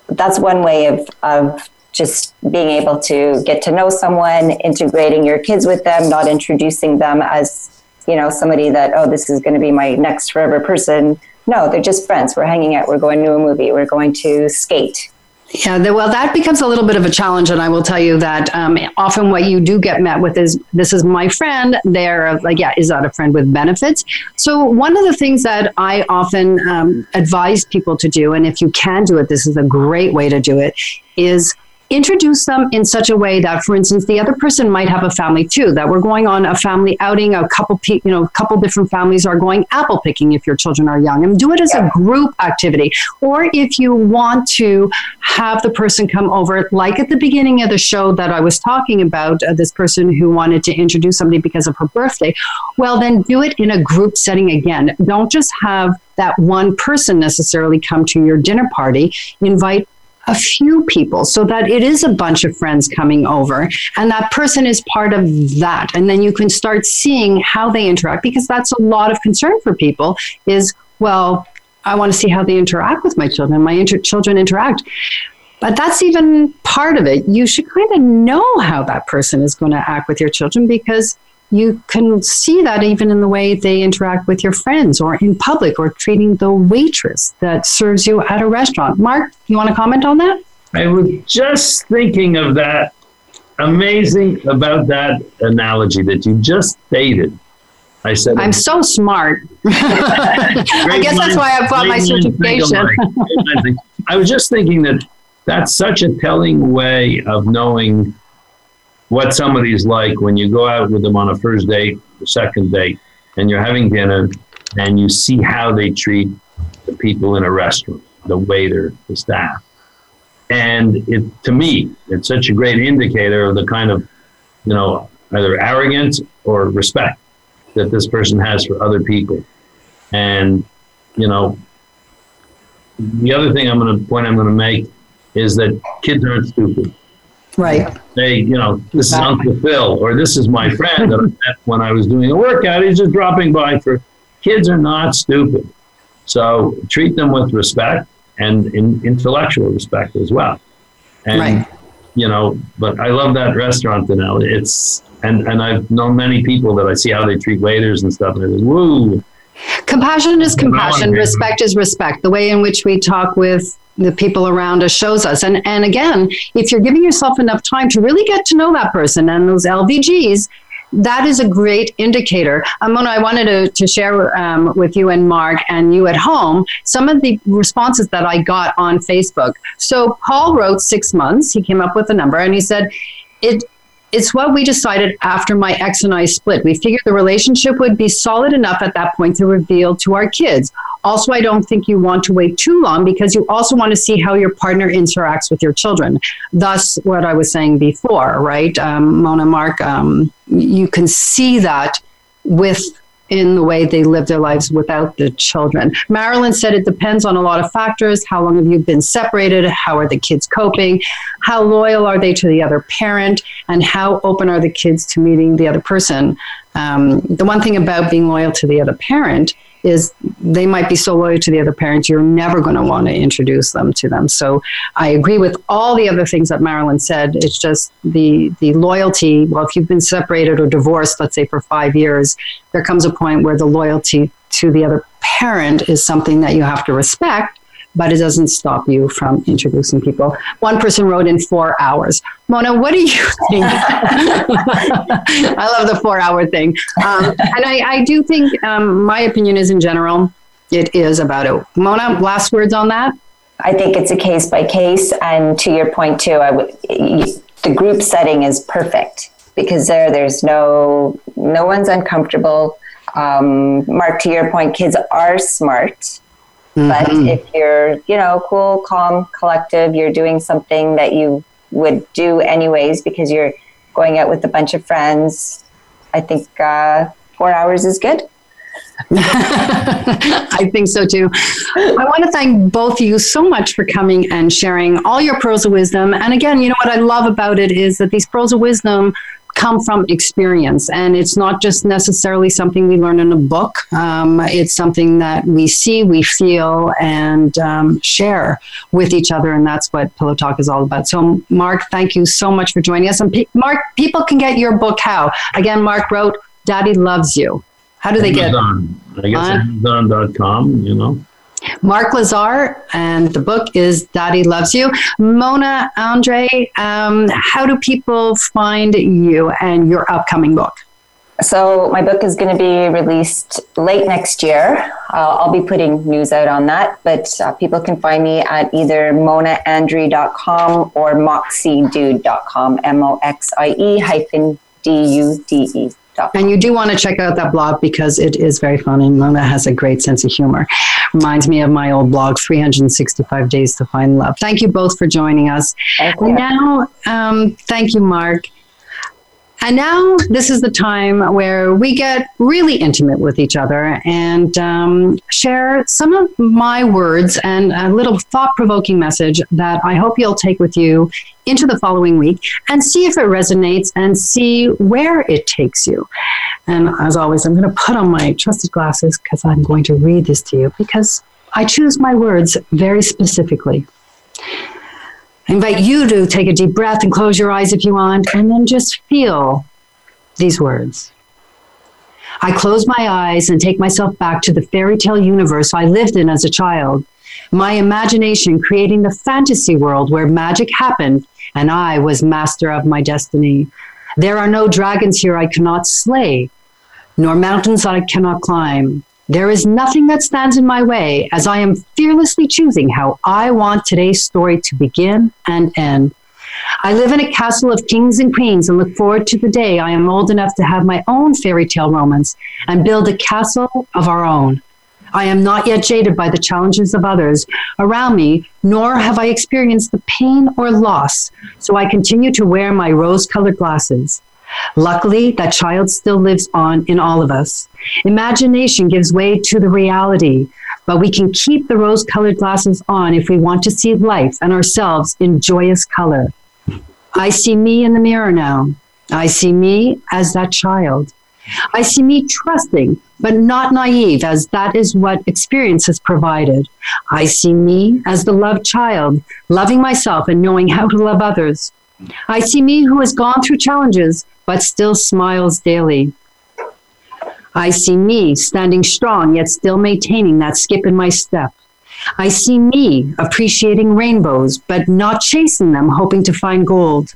That's one way of, of just being able to get to know someone, integrating your kids with them, not introducing them as, you know, somebody that, oh, this is going to be my next forever person. No, they're just friends. We're hanging out. We're going to a movie. We're going to skate. Yeah, the, well, that becomes a little bit of a challenge. And I will tell you that um, often what you do get met with is, this is my friend. They're like, yeah, is that a friend with benefits? So one of the things that I often um, advise people to do, and if you can do it, this is a great way to do it, is introduce them in such a way that, for instance, the other person might have a family too, that we're going on a family outing, a couple, pe- you know, a couple different families are going apple picking if your children are young, and do it as a group activity. Or if you want to have the person come over, like at the beginning of the show that I was talking about, uh, this person who wanted to introduce somebody because of her birthday, well, then do it in a group setting again. Don't just have that one person necessarily come to your dinner party. Invite a few people so that it is a bunch of friends coming over, and that person is part of that. And then you can start seeing how they interact, because that's a lot of concern for people is, well, I want to see how they interact with my children, my inter- children interact. But that's even part of it. You should kind of know how that person is going to act with your children, because you can see that even in the way they interact with your friends or in public, or treating the waitress that serves you at a restaurant. Mark, you want to comment on that? I was just thinking of that. Amazing about that analogy that you just stated. I said, I'm so smart. I guess that's why I bought my certification. I was just thinking that that's such a telling way of knowing what somebody's like when you go out with them on a first date, the second date, and you're having dinner, and you see how they treat the people in a restaurant, the waiter, the staff. And it, to me, it's such a great indicator of the kind of, you know, either arrogance or respect that this person has for other people. And, you know, the other thing I'm going to point I'm going to make is that kids aren't stupid. Right. They, you know, this is Uncle Phil, or this is my friend that I met when I was doing a workout. He's just dropping by. For kids are not stupid. So treat them with respect, and in intellectual respect as well. And, right. You know, but I love that restaurant analogy. It's, and, and I've known many people that I see how they treat waiters and stuff. And I go, woo. Compassion is compassion. Respect is respect. The way in which we talk with the people around us shows us. And and again, if you're giving yourself enough time to really get to know that person and those L V Gs, that is a great indicator. Mona, I wanted to, to share um, with you and Mark and you at home some of the responses that I got on Facebook. So Paul wrote six months. He came up with a number and he said, it It's what we decided after my ex and I split. We figured the relationship would be solid enough at that point to reveal to our kids. Also, I don't think you want to wait too long, because you also want to see how your partner interacts with your children. Thus, what I was saying before, right? Um, Mona, Mark, um, you can see that with in the way they live their lives without the children. Marilyn said it depends on a lot of factors. How long have you been separated? How are the kids coping? How loyal are they to the other parent? And how open are the kids to meeting the other person? Um, the one thing about being loyal to the other parent is they might be so loyal to the other parent, you're never going to want to introduce them to them. So I agree with all the other things that Marilyn said. It's just the the loyalty. Well, if you've been separated or divorced, let's say for five years, there comes a point where the loyalty to the other parent is something that you have to respect, but it doesn't stop you from introducing people. One person wrote in four hours. Mona, what do you think? I love the four-hour thing. Um, and I, I do think um, my opinion is in general, it is about it. Mona, last words on that? I think it's a case by case. And to your point, too, I w- the group setting is perfect, because there, there's no, no one's uncomfortable. Um, Mark, to your point, kids are smart. Mm-hmm. But if you're, you know, cool, calm, collective, you're doing something that you would do anyways because you're going out with a bunch of friends, I think uh, four hours is good. I think so too. I want to thank both of you so much for coming and sharing all your pearls of wisdom. And again, you know what I love about it is that these pearls of wisdom come from experience, and it's not just necessarily something we learn in a book. Um, it's something that we see, we feel, and um, share with each other, and that's what Pillow Talk is all about. So, Mark, thank you so much for joining us. And P- Mark, people can get your book how? Again, Mark wrote, "Daddy Loves You." How do they get? Amazon. I guess Amazon dot com. You know. Mark Lazar, and the book is Daddy Loves You. Mona, Andre, um, how do people find you and your upcoming book? So my book is going to be released late next year. Uh, I'll be putting news out on that, but uh, people can find me at either mona andrée dot com or moxie dude dot com, M O X I E hyphen D U D E. And you do want to check out that blog because it is very fun, and Mona has a great sense of humor. Reminds me of my old blog, three hundred sixty-five Days to Find Love. Thank you both for joining us. Thank you. Now, um, thank you, Mark. And now this is the time where we get really intimate with each other and um, share some of my words and a little thought-provoking message that I hope you'll take with you into the following week and see if it resonates and see where it takes you. And as always, I'm going to put on my trusted glasses because I'm going to read this to you because I choose my words very specifically. I invite you to take a deep breath and close your eyes if you want, and then just feel these words. I close my eyes and take myself back to the fairy tale universe I lived in as a child, my imagination creating the fantasy world where magic happened and I was master of my destiny. There are no dragons here I cannot slay, nor mountains I cannot climb. There is nothing that stands in my way as I am fearlessly choosing how I want today's story to begin and end. I live in a castle of kings and queens and look forward to the day I am old enough to have my own fairy tale romance and build a castle of our own. I am not yet jaded by the challenges of others around me, nor have I experienced the pain or loss, so I continue to wear my rose-colored glasses. Luckily, that child still lives on in all of us. Imagination gives way to the reality, but we can keep the rose-colored glasses on if we want to see life and ourselves in joyous color. I see me in the mirror now. I see me as that child. I see me trusting, but not naive, as that is what experience has provided. I see me as the loved child, loving myself and knowing how to love others. I see me who has gone through challenges, but still smiles daily. I see me standing strong, yet still maintaining that skip in my step. I see me appreciating rainbows, but not chasing them, hoping to find gold.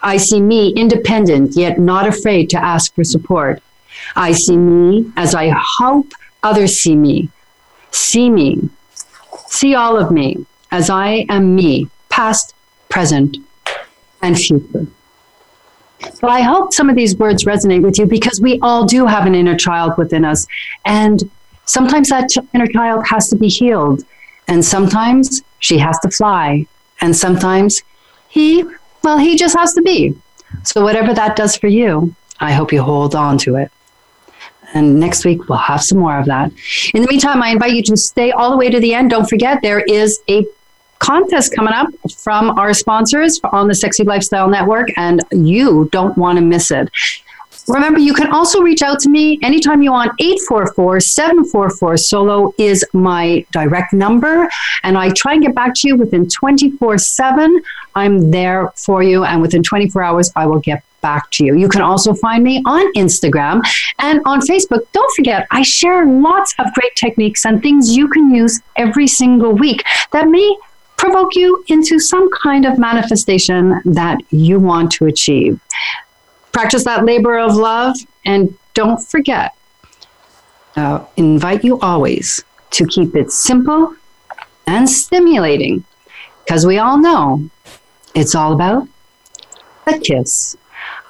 I see me independent, yet not afraid to ask for support. I see me as I hope others see me. See me. See all of me as I am me, past, present, and future. So I hope some of these words resonate with you because we all do have an inner child within us. And sometimes that inner child has to be healed. And sometimes she has to fly. And sometimes he, well, he just has to be. So whatever that does for you, I hope you hold on to it. And next week, we'll have some more of that. In the meantime, I invite you to stay all the way to the end. Don't forget, there is a contest coming up from our sponsors on the Sexy Lifestyle Network, and you don't want to miss it. Remember, you can also reach out to me anytime you want. eight four four, seven four four, S O L O is my direct number, and I try and get back to you within twenty-four seven. I'm there for you, and within twenty-four hours, I will get back to you. You can also find me on Instagram and on Facebook. Don't forget, I share lots of great techniques and things you can use every single week that may provoke you into some kind of manifestation that you want to achieve. Practice that labor of love, and don't forget, uh, invite you always to keep it simple and stimulating, because we all know it's all about the kiss.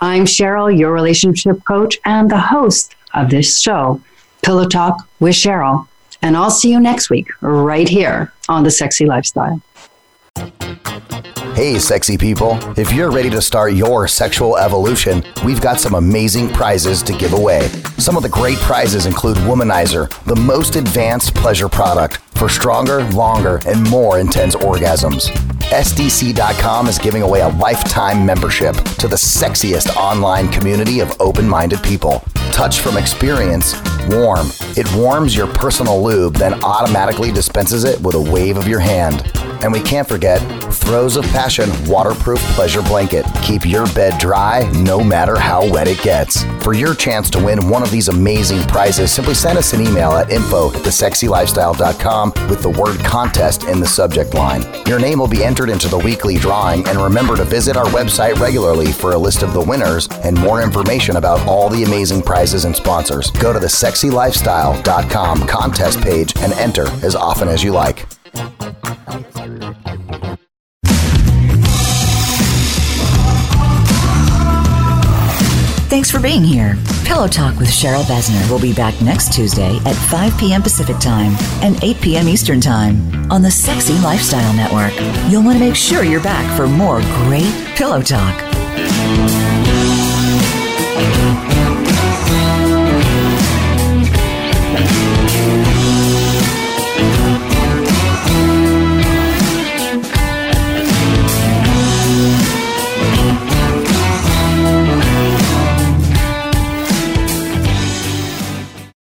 I'm Cheryl, your relationship coach and the host of this show, Pillow Talk with Cheryl, and I'll see you next week right here on The Sexy Lifestyle. Hey, sexy people. If you're ready to start your sexual evolution, we've got some amazing prizes to give away. Some of the great prizes include Womanizer, the most advanced pleasure product for stronger, longer, and more intense orgasms. S D C dot com is giving away a lifetime membership to the sexiest online community of open-minded people. Touch from Experience, warm. It warms your personal lube, then automatically dispenses it with a wave of your hand. And we can't forget Throes of Passion Waterproof Pleasure Blanket. Keep your bed dry no matter how wet it gets. For your chance to win one of these amazing prizes, simply send us an email at info at the sexy lifestyle dot com with the word contest in the subject line. Your name will be entered into the weekly drawing, and remember to visit our website regularly for a list of the winners and more information about all the amazing prizes and sponsors. Go to the sexy lifestyle dot com contest page and enter as often as you like. Thanks for being here. Pillow Talk with Cheryl Besner will be back next Tuesday at five p.m. Pacific Time and eight p.m. Eastern Time on the Sexy Lifestyle Network. You'll want to make sure you're back for more great Pillow Talk.